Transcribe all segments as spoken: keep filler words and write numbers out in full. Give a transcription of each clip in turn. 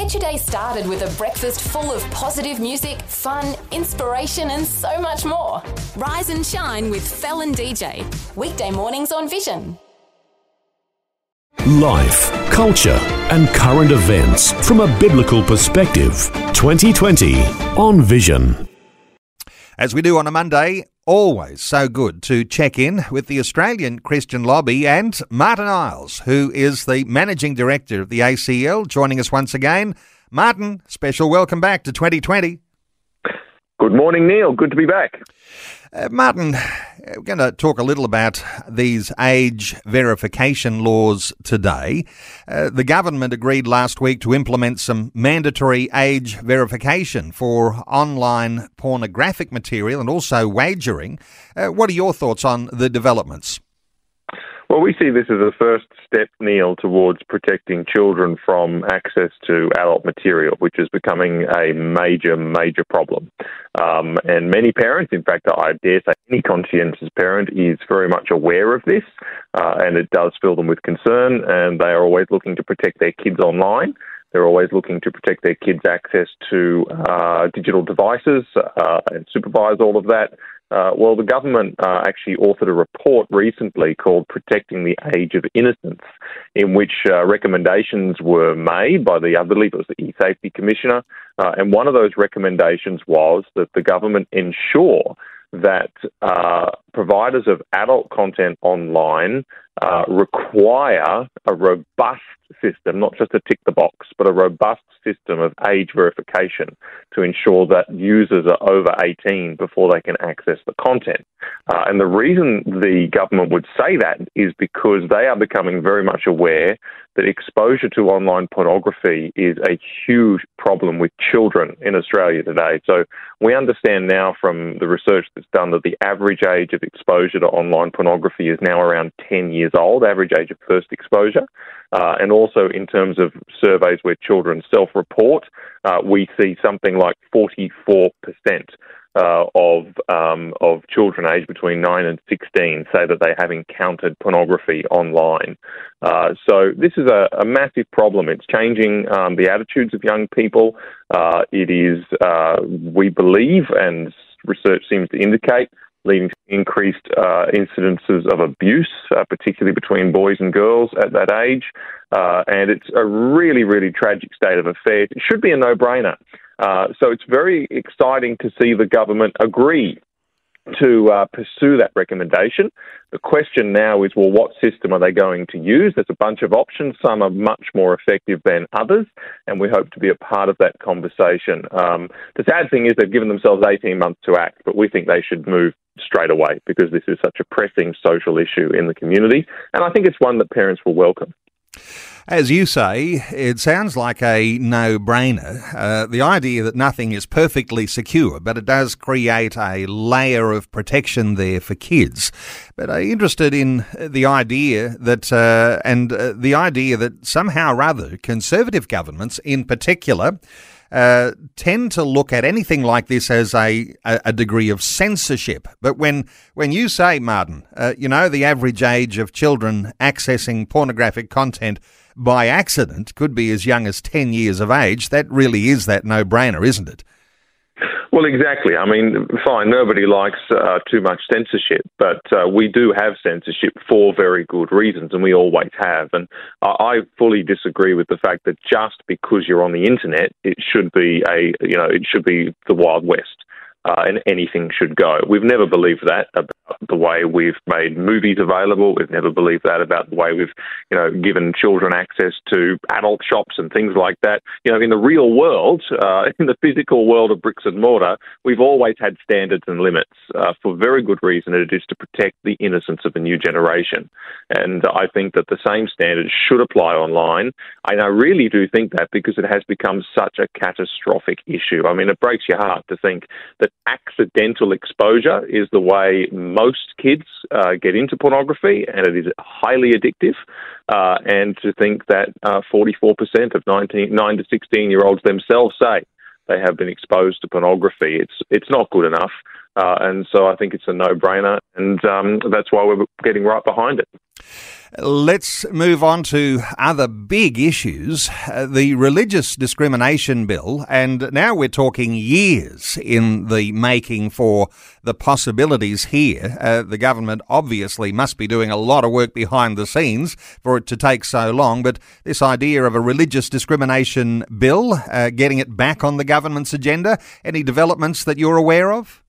Get your day started with a breakfast full of positive music, fun, inspiration and so much more. Rise and shine with Felon D J. Weekday mornings on Vision. Life, culture and current events from a biblical perspective. twenty twenty on Vision. As we do on a Monday, always so good to check in with the Australian Christian Lobby and Martin Iles, who is the Managing Director of the A C L, joining us once again. Martin, special welcome back to twenty twenty. Good morning, Neil. Good to be back. Uh, Martin, we're going to talk a little about these age verification laws today. Uh, the government agreed last week to implement some mandatory age verification for online pornographic material and also wagering. Uh, what are your thoughts on the developments? Well, we see this as a first step, Neil, towards protecting children from access to adult material, which is becoming a major, major problem. Um, and many parents, in fact, I dare say any conscientious parent is very much aware of this, uh, and it does fill them with concern, and they are always looking to protect their kids online. They're always looking to protect their kids' access to uh, digital devices uh, and supervise all of that. Uh, well, the government uh, actually authored a report recently called Protecting the Age of Innocence, in which uh, recommendations were made by the, I believe it was the eSafety Commissioner, uh, and one of those recommendations was that the government ensure that uh, providers of adult content online uh, require a robust system, not just a tick the box, but a robust system of age verification to ensure that users are over eighteen before they can access the content. Uh, and the reason the government would say that is because they are becoming very much aware that exposure to online pornography is a huge problem with children in Australia today. So we understand now from the research that's done that the average age of exposure to online pornography is now around ten years old, average age of first exposure. Uh, and also in terms of surveys where children self-report, uh, we see something like forty-four percent uh, of um, of children aged between nine and sixteen say that they have encountered pornography online. Uh, so this is a, a massive problem. It's changing um, the attitudes of young people. Uh, it is, uh, we believe, and research seems to indicate, leading to increased uh, incidences of abuse, uh, particularly between boys and girls at that age. Uh, and it's a really, really tragic state of affairs. It should be a no-brainer. Uh, so it's very exciting to see the government agree to uh, pursue that recommendation. The question now is, well, what system are they going to use? There's a bunch of options. Some are much more effective than others, and we hope to be a part of that conversation. Um, the sad thing is they've given themselves eighteen months to act, but we think they should move straight away because this is such a pressing social issue in the community, and I think it's one that parents will welcome. As you say, it sounds like a no-brainer. Uh, the idea that nothing is perfectly secure, but it does create a layer of protection there for kids. But I'm interested in the idea that, uh, and uh, the idea that somehow or other, conservative governments in particular uh, tend to look at anything like this as a, a degree of censorship. But when, when you say, Martin, uh, you know, the average age of children accessing pornographic content by accident could be as young as ten years of age, that really is that no-brainer, isn't it? Well, exactly. I mean, fine, nobody likes uh, too much censorship, but uh, we do have censorship for very good reasons, and we always have. And I, I fully disagree with the fact that just because you're on the internet, it should be a, you know, it should be the Wild West. Uh, and anything should go. We've never believed that about the way we've made movies available. We've never believed that about the way we've, you know, given children access to adult shops and things like that. You know, in the real world, uh, in the physical world of bricks and mortar, we've always had standards and limits uh, for very good reason, and it is to protect the innocence of a new generation. And I think that the same standards should apply online. And I really do think that because it has become such a catastrophic issue. I mean, it breaks your heart to think that accidental exposure is the way most kids uh, get into pornography, and it is highly addictive. Uh, and to think that uh, forty-four percent of nineteen, nine to sixteen-year-olds themselves say they have been exposed to pornography, it's it's not good enough. Uh, and so I think it's a no-brainer, and um, that's why we're getting right behind it. Let's move on to other big issues, uh, the religious discrimination bill, and now we're talking years in the making for the possibilities here. Uh, the government obviously must be doing a lot of work behind the scenes for it to take so long, but this idea of a religious discrimination bill, uh, getting it back on the government's agenda, any developments that you're aware of?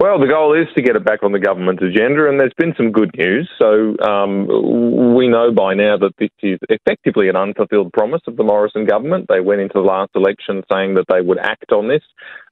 Well, the goal is to get it back on the government's agenda, and there's been some good news. So um, we know by now that this is effectively an unfulfilled promise of the Morrison government. They went into the last election saying that they would act on this.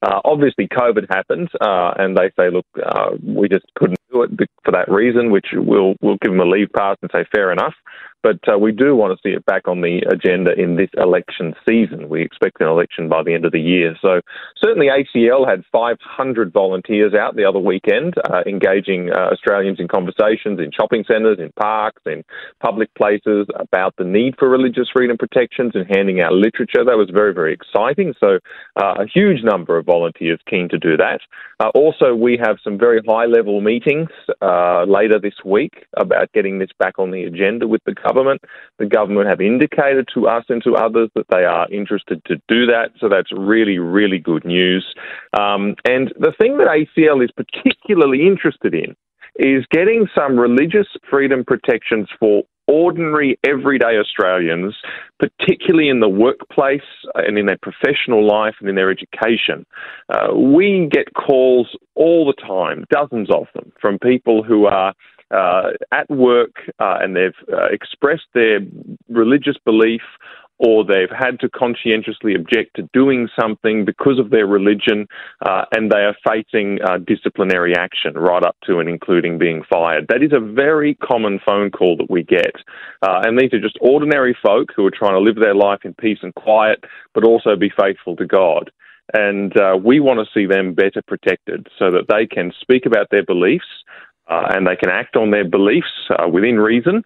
Uh, obviously, COVID happened, uh, and they say, look, uh, we just couldn't do it for that reason, which we'll, we'll give them a leave pass and say, fair enough. But uh, we do want to see it back on the agenda in this election season. We expect an election by the end of the year. So certainly A C L had five hundred volunteers out the other weekend uh, engaging uh, Australians in conversations in shopping centres, in parks, in public places about the need for religious freedom protections and handing out literature. That was very, very exciting. So uh, a huge number of volunteers keen to do that. Uh, also, we have some very high-level meetings uh, later this week about getting this back on the agenda with the government. The government have indicated to us and to others that they are interested to do that. So that's really, really good news. Um, and the thing that A C L is particularly interested in is getting some religious freedom protections for ordinary, everyday Australians, particularly in the workplace and in their professional life and in their education. Uh, we get calls all the time, dozens of them, from people who are Uh, at work uh, and they've uh, expressed their religious belief, or they've had to conscientiously object to doing something because of their religion, uh, and they are facing uh, disciplinary action right up to and including being fired. That is a very common phone call that we get. Uh, and these are just ordinary folk who are trying to live their life in peace and quiet, but also be faithful to God. And uh, we want to see them better protected so that they can speak about their beliefs, Uh, and they can act on their beliefs uh, within reason,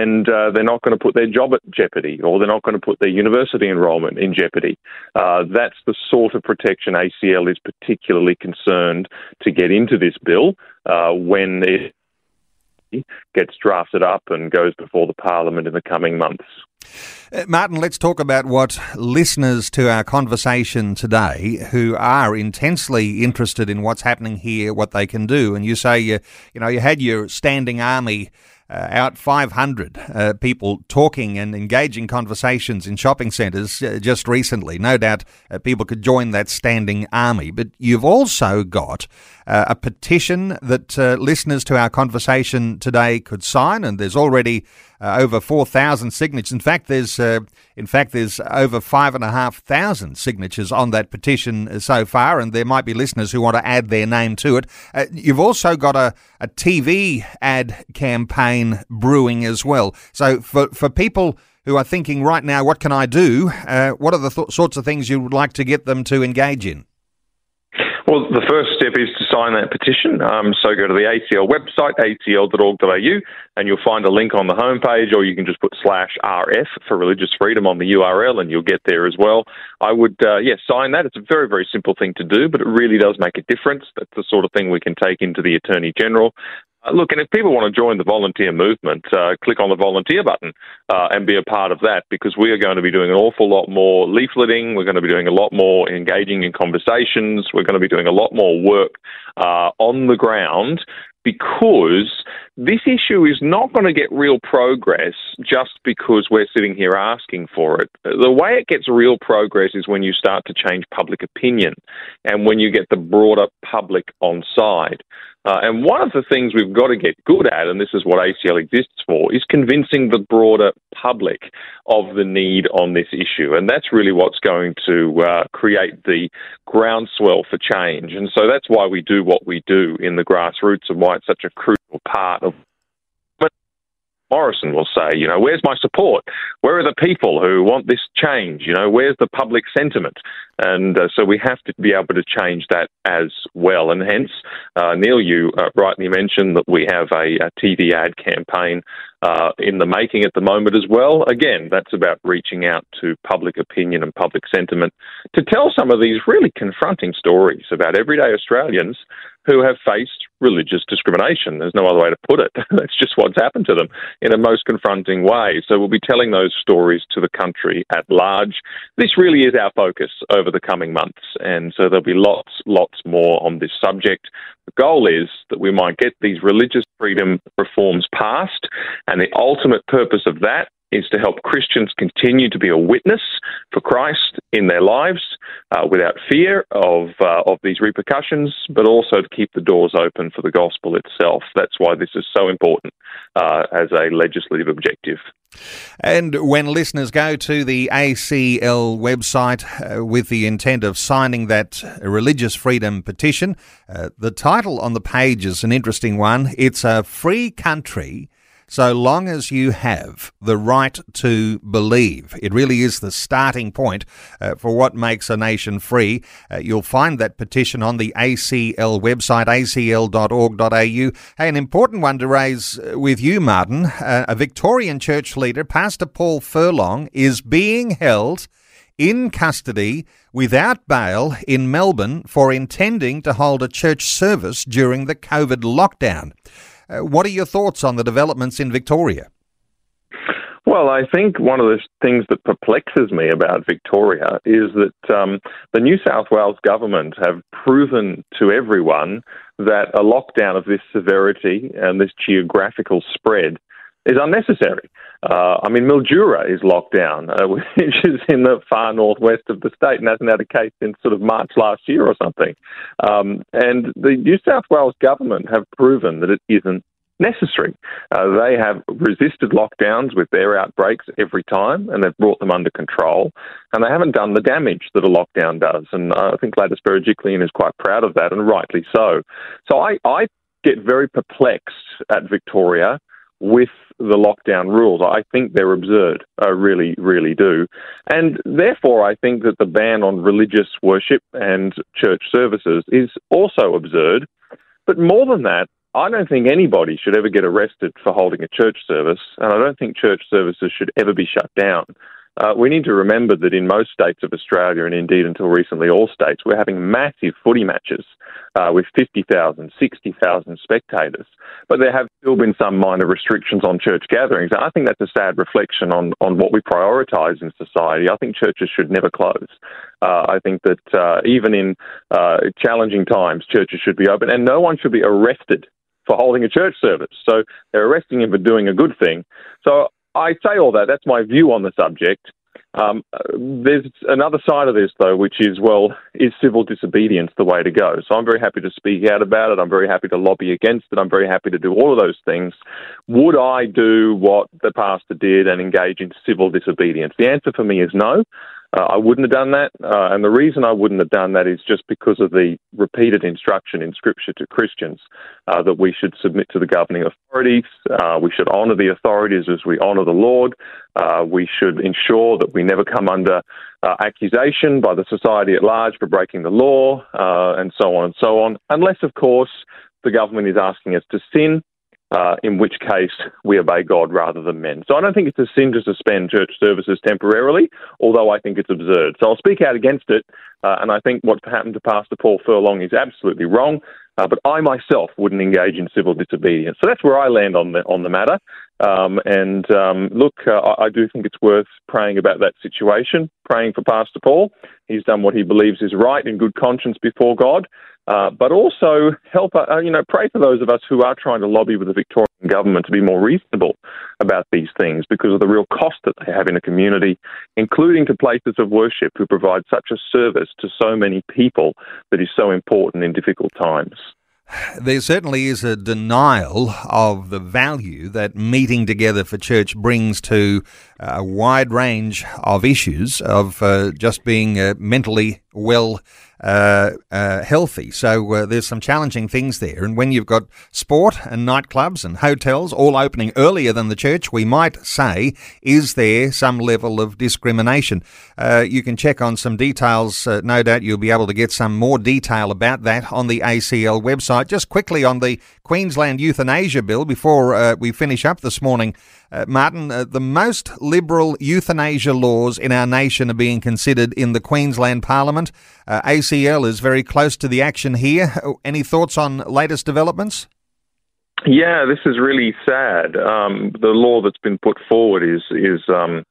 and uh, they're not going to put their job at jeopardy, or they're not going to put their university enrolment in jeopardy. Uh, that's the sort of protection A C L is particularly concerned to get into this bill uh, when it gets drafted up and goes before the Parliament in the coming months. Martin, let's talk about what listeners to our conversation today who are intensely interested in what's happening here, what they can do. And you say, you, you know, you had your standing army uh, out, five hundred uh, people talking and engaging conversations in shopping centres uh, just recently. No doubt uh, people could join that standing army. But you've also got uh, a petition that uh, listeners to our conversation today could sign, and there's already Uh, over four thousand signatures. In fact, there's uh, in fact there's over five and a half thousand signatures on that petition so far, and there might be listeners who want to add their name to it. Uh, you've also got a, a T V ad campaign brewing as well. So for, for people who are thinking right now, what can I do? Uh, what are the th- sorts of things you would like to get them to engage in? Well, the first step is to sign that petition. Um, so go to the A C L website, a c l dot org dot a u, and you'll find a link on the homepage, or you can just put slash R F for religious freedom on the U R L, and you'll get there as well. I would, uh, yes, yeah, sign that. It's a very, very simple thing to do, but it really does make a difference. That's the sort of thing we can take into the Attorney General. Uh, look, and if people want to join the volunteer movement, uh, click on the volunteer button uh, and be a part of that, because we are going to be doing an awful lot more leafleting. We're going to be doing a lot more engaging in conversations. We're going to be doing a lot more work uh, on the ground, because this issue is not going to get real progress just because we're sitting here asking for it. The way it gets real progress is when you start to change public opinion and when you get the broader public on side. Uh, and one of the things we've got to get good at, and this is what A C L exists for, is convincing the broader public of the need on this issue. And that's really what's going to uh, create the groundswell for change. And so that's why we do what we do in the grassroots, and why it's such a crucial part of what Morrison will say, you know, where's my support? Where are the people who want this change? You know, where's the public sentiment? And uh, so we have to be able to change that as well. And hence, uh, Neil, you uh, rightly mentioned that we have a, a T V ad campaign uh, in the making at the moment as well. Again, that's about reaching out to public opinion and public sentiment to tell some of these really confronting stories about everyday Australians who have faced religious discrimination. There's no other way to put it. That's just what's happened to them in a most confronting way. So we'll be telling those stories to the country at large. This really is our focus over the coming months, and so there'll be lots, lots more on this subject. The goal is that we might get these religious freedom reforms passed, and the ultimate purpose of that is to help Christians continue to be a witness for Christ in their lives uh, without fear of uh, of these repercussions, but also to keep the doors open for the gospel itself. That's why this is so important uh, as a legislative objective. And when listeners go to the A C L website uh, with the intent of signing that religious freedom petition, uh, the title on the page is an interesting one. It's a free country so long as you have the right to believe. It really is the starting point uh, for what makes a nation free. Uh, you'll find that petition on the A C L website, a c l dot org dot a u. Hey, an important one to raise with you, Martin. Uh, a Victorian church leader, Pastor Paul Furlong, is being held in custody without bail in Melbourne for intending to hold a church service during the COVID lockdown. Uh, what are your thoughts on the developments in Victoria? Well, I think one of the things that perplexes me about Victoria is that um, the New South Wales government have proven to everyone that a lockdown of this severity and this geographical spread is unnecessary. Uh, I mean, Mildura is locked down, uh, which is in the far northwest of the state and hasn't had a case since sort of March last year or something. Um, and the New South Wales government have proven that it isn't necessary. Uh, they have resisted lockdowns with their outbreaks every time, and they've brought them under control, and they haven't done the damage that a lockdown does. And uh, I think Gladys Berejiklian is quite proud of that, and rightly so. So I, I get very perplexed at Victoria with the lockdown rules. I think they're absurd. I really, really do. And therefore, I think that the ban on religious worship and church services is also absurd. But more than that, I don't think anybody should ever get arrested for holding a church service, and I don't think church services should ever be shut down. Uh, we need to remember that in most states of Australia, and indeed until recently all states, we're having massive footy matches uh, with fifty thousand, sixty thousand spectators. But there have still been some minor restrictions on church gatherings. And I think that's a sad reflection on, on what we prioritise in society. I think churches should never close. Uh, I think that uh, even in uh, challenging times, churches should be open, and no one should be arrested for holding a church service. So they're arresting him for doing a good thing. So I say all that. That's my view on the subject. Um, there's another side of this, though, which is, well, is civil disobedience the way to go? So I'm very happy to speak out about it. I'm very happy to lobby against it. I'm very happy to do all of those things. Would I do what the pastor did and engage in civil disobedience? The answer for me is no. Uh, I wouldn't have done that, uh, and the reason I wouldn't have done that is just because of the repeated instruction in Scripture to Christians uh, that we should submit to the governing authorities, uh, we should honour the authorities as we honour the Lord, uh, we should ensure that we never come under uh, accusation by the society at large for breaking the law, uh, and so on and so on, unless, of course, the government is asking us to sin, Uh, in which case we obey God rather than men. So I don't think it's a sin to suspend church services temporarily, although I think it's absurd. So I'll speak out against it, uh, and I think what's happened to Pastor Paul Furlong is absolutely wrong, uh, but I myself wouldn't engage in civil disobedience. So that's where I land on the on the matter. Um, and um, look, uh, I, I do think it's worth praying about that situation, praying for Pastor Paul. He's done what he believes is right in good conscience before God. Uh, but also help, uh, you know, pray for those of us who are trying to lobby with the Victorian government to be more reasonable about these things because of the real cost that they have in a community, including to places of worship who provide such a service to so many people that is so important in difficult times. There certainly is a denial of the value that meeting together for church brings to a wide range of issues of uh, just being uh, mentally well uh, uh, healthy. So uh, there's some challenging things there. And when you've got sport and nightclubs and hotels all opening earlier than the church, we might say, is there some level of discrimination? Uh, you can check on some details. Uh, no doubt you'll be able to get some more detail about that on the A C L website. Just quickly on the Queensland Euthanasia Bill, before uh, we finish up this morning, uh, Martin, uh, the most liberal euthanasia laws in our nation are being considered in the Queensland Parliament. Uh, A C L is very close to the action here. Any thoughts on latest developments? Yeah, this is really sad. Um, the law that's been put forward is is um,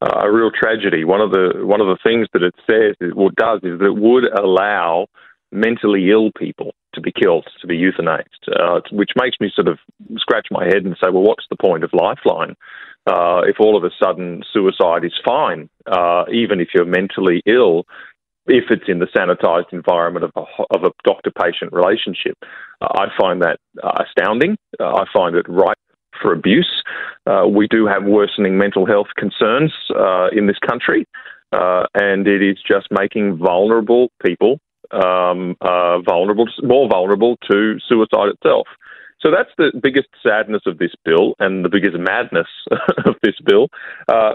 a real tragedy. One of the one of the things that it says or does is that it would allow mentally ill people to be killed, to be euthanized, uh, which makes me sort of scratch my head and say, well, what's the point of Lifeline uh, if all of a sudden suicide is fine, uh, even if you're mentally ill, if it's in the sanitized environment of a, of a doctor-patient relationship? Uh, I find that uh, astounding. Uh, I find it ripe for abuse. Uh, we do have worsening mental health concerns uh, in this country, uh, and it is just making vulnerable people Um, uh, vulnerable, more vulnerable to suicide itself. So that's the biggest sadness of this bill and the biggest madness of this bill. Uh,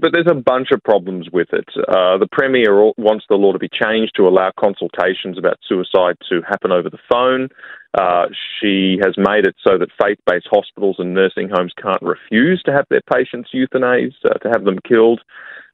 but there's a bunch of problems with it. Uh, the Premier wants the law to be changed to allow consultations about suicide to happen over the phone. Uh, she has made it so that faith-based hospitals and nursing homes can't refuse to have their patients euthanized, uh, to have them killed.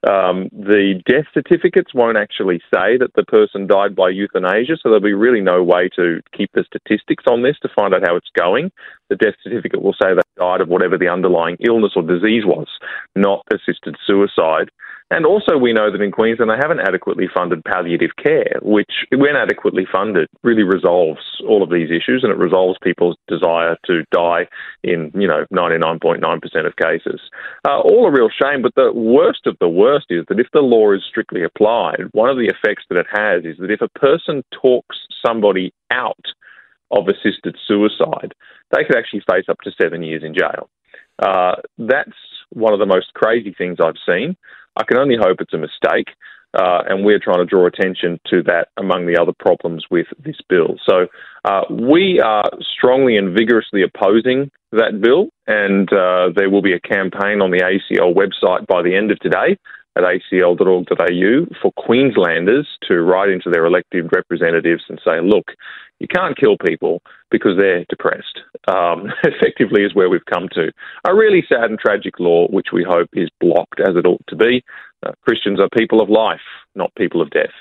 Um, the death certificates won't actually say that the person died by euthanasia, so there'll be really no way to keep the statistics on this to find out how it's going. The death certificate will say they died of whatever the underlying illness or disease was, not assisted suicide. And also we know that in Queensland they haven't adequately funded palliative care, which, when adequately funded, really resolves all of these issues, and it resolves people's desire to die in, you know, ninety-nine point nine percent of cases. Uh, all a real shame, but the worst of the worst is that if the law is strictly applied, one of the effects that it has is that if a person talks somebody out of assisted suicide, they could actually face up to seven years in jail. Uh, that's one of the most crazy things I've seen. I can only hope it's a mistake, uh, and we're trying to draw attention to that among the other problems with this bill. So uh, we are strongly and vigorously opposing that bill, and uh, there will be a campaign on the A C L website by the end of today at a c l dot org dot a u for Queenslanders to write into their elected representatives and say, look, you can't kill people because they're depressed, um, effectively is where we've come to. A really sad and tragic law, which we hope is blocked as it ought to be. Uh, Christians are people of life, not people of death.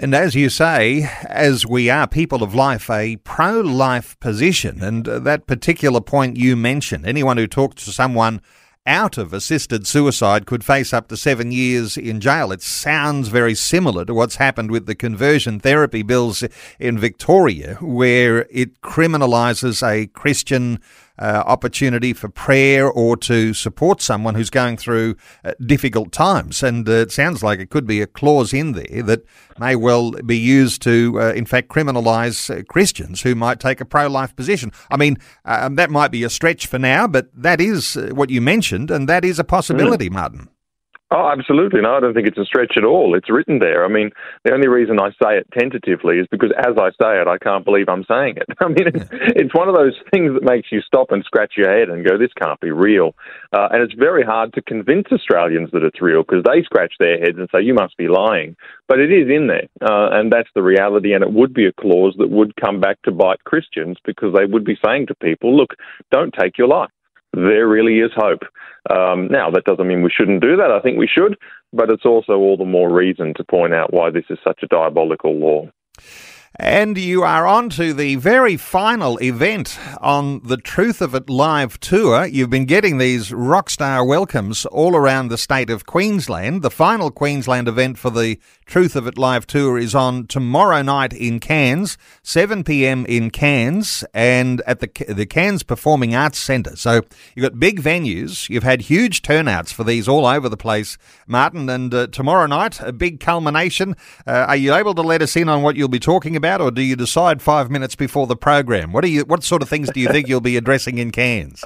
And as you say, as we are people of life, a pro-life position, and uh, that particular point you mentioned, anyone who talks to someone out of assisted suicide could face up to seven years in jail. It sounds very similar to what's happened with the conversion therapy bills in Victoria, where it criminalises a Christian uh, opportunity for prayer or to support someone who's going through uh, difficult times. And uh, it sounds like it could be a clause in there that may well be used to, uh, in fact, criminalise uh, Christians who might take a pro-life position. I mean, um, that might be a stretch for now, but that is uh, what you mentioned. And that is a possibility, mm. Martin. Oh, absolutely. No, I don't think it's a stretch at all. It's written there. I mean, the only reason I say it tentatively is because as I say it, I can't believe I'm saying it. I mean, it's, it's one of those things that makes you stop and scratch your head and go, this can't be real. Uh, and it's very hard to convince Australians that it's real because they scratch their heads and say, you must be lying. But it is in there, uh, and that's the reality, and it would be a clause that would come back to bite Christians because they would be saying to people, look, don't take your life. There really is hope. Um, now, that doesn't mean we shouldn't do that. I think we should, but it's also all the more reason to point out why this is such a diabolical law. And you are on to the very final event on the Truth of It live tour. You've been getting these rockstar welcomes all around the state of Queensland. The final Queensland event for the Truth of It live tour is on tomorrow night in Cairns, seven p.m. in Cairns and at the the Cairns Performing Arts Centre. So you've got big venues. You've had huge turnouts for these all over the place, Martin. And uh, tomorrow night, a big culmination. Uh, are you able to let us in on what you'll be talking about? Or do you decide five minutes before the program? What do you? What sort of things do you think you'll be addressing in Cairns?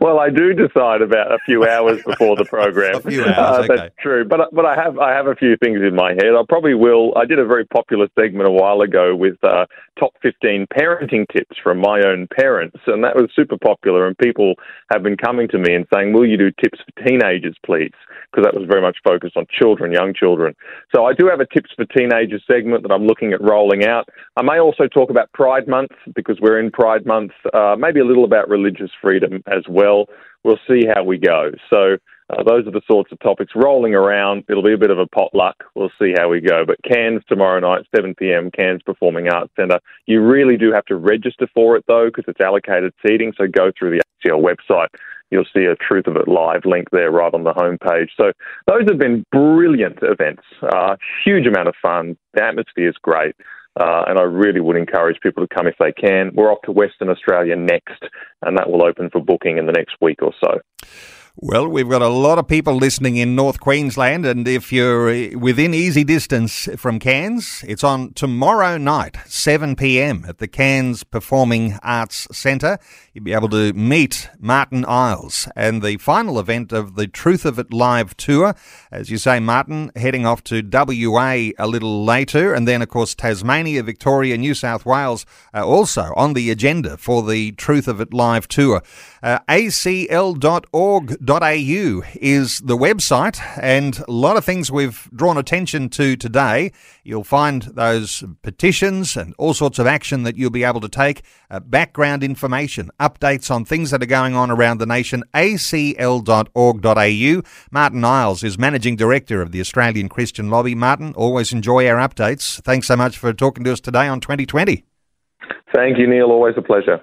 Well, I do decide about a few hours before the program. A few hours, uh, okay. That's true. But but I have I have a few things in my head. I probably will. I did a very popular segment a while ago with uh, top fifteen parenting tips from my own parents, and that was super popular. And people have been coming to me and saying, "Will you do tips for teenagers, please?" Because that was very much focused on children, young children. So I do have a tips for teenagers segment that I'm looking at rolling out. I may also talk about Pride Month because we're in Pride Month. Uh, maybe a little about religious freedom as well. We'll see how we go. So uh, those are the sorts of topics rolling around. It'll be a bit of a potluck. We'll see how we go. But Cairns tomorrow night, seven p.m, Cairns Performing Arts Centre. You really do have to register for it, though, because it's allocated seating. So go through the A C L website. You'll see a Truth of It live link there right on the homepage. So those have been brilliant events. Uh, huge amount of fun. The atmosphere is great. Uh, and I really would encourage people to come if they can. We're off to Western Australia next, and that will open for booking in the next week or so. Well, we've got a lot of people listening in North Queensland, and if you're within easy distance from Cairns, it's on tomorrow night, seven p.m. at the Cairns Performing Arts Centre. You'll be able to meet Martin Iles and the final event of the Truth of It live tour. As you say, Martin, heading off to W A a little later, and then, of course, Tasmania, Victoria, New South Wales are also on the agenda for the Truth of It live tour. Uh, A C L dot org dot a u is the website, and a lot of things we've drawn attention to today. You'll find those petitions and all sorts of action that you'll be able to take, uh, background information, updates on things that are going on around the nation, A C L dot org dot a u. Martin Iles is Managing Director of the Australian Christian Lobby. Martin, always enjoy our updates. Thanks so much for talking to us today on twenty twenty. Thank you, Neil. Always a pleasure.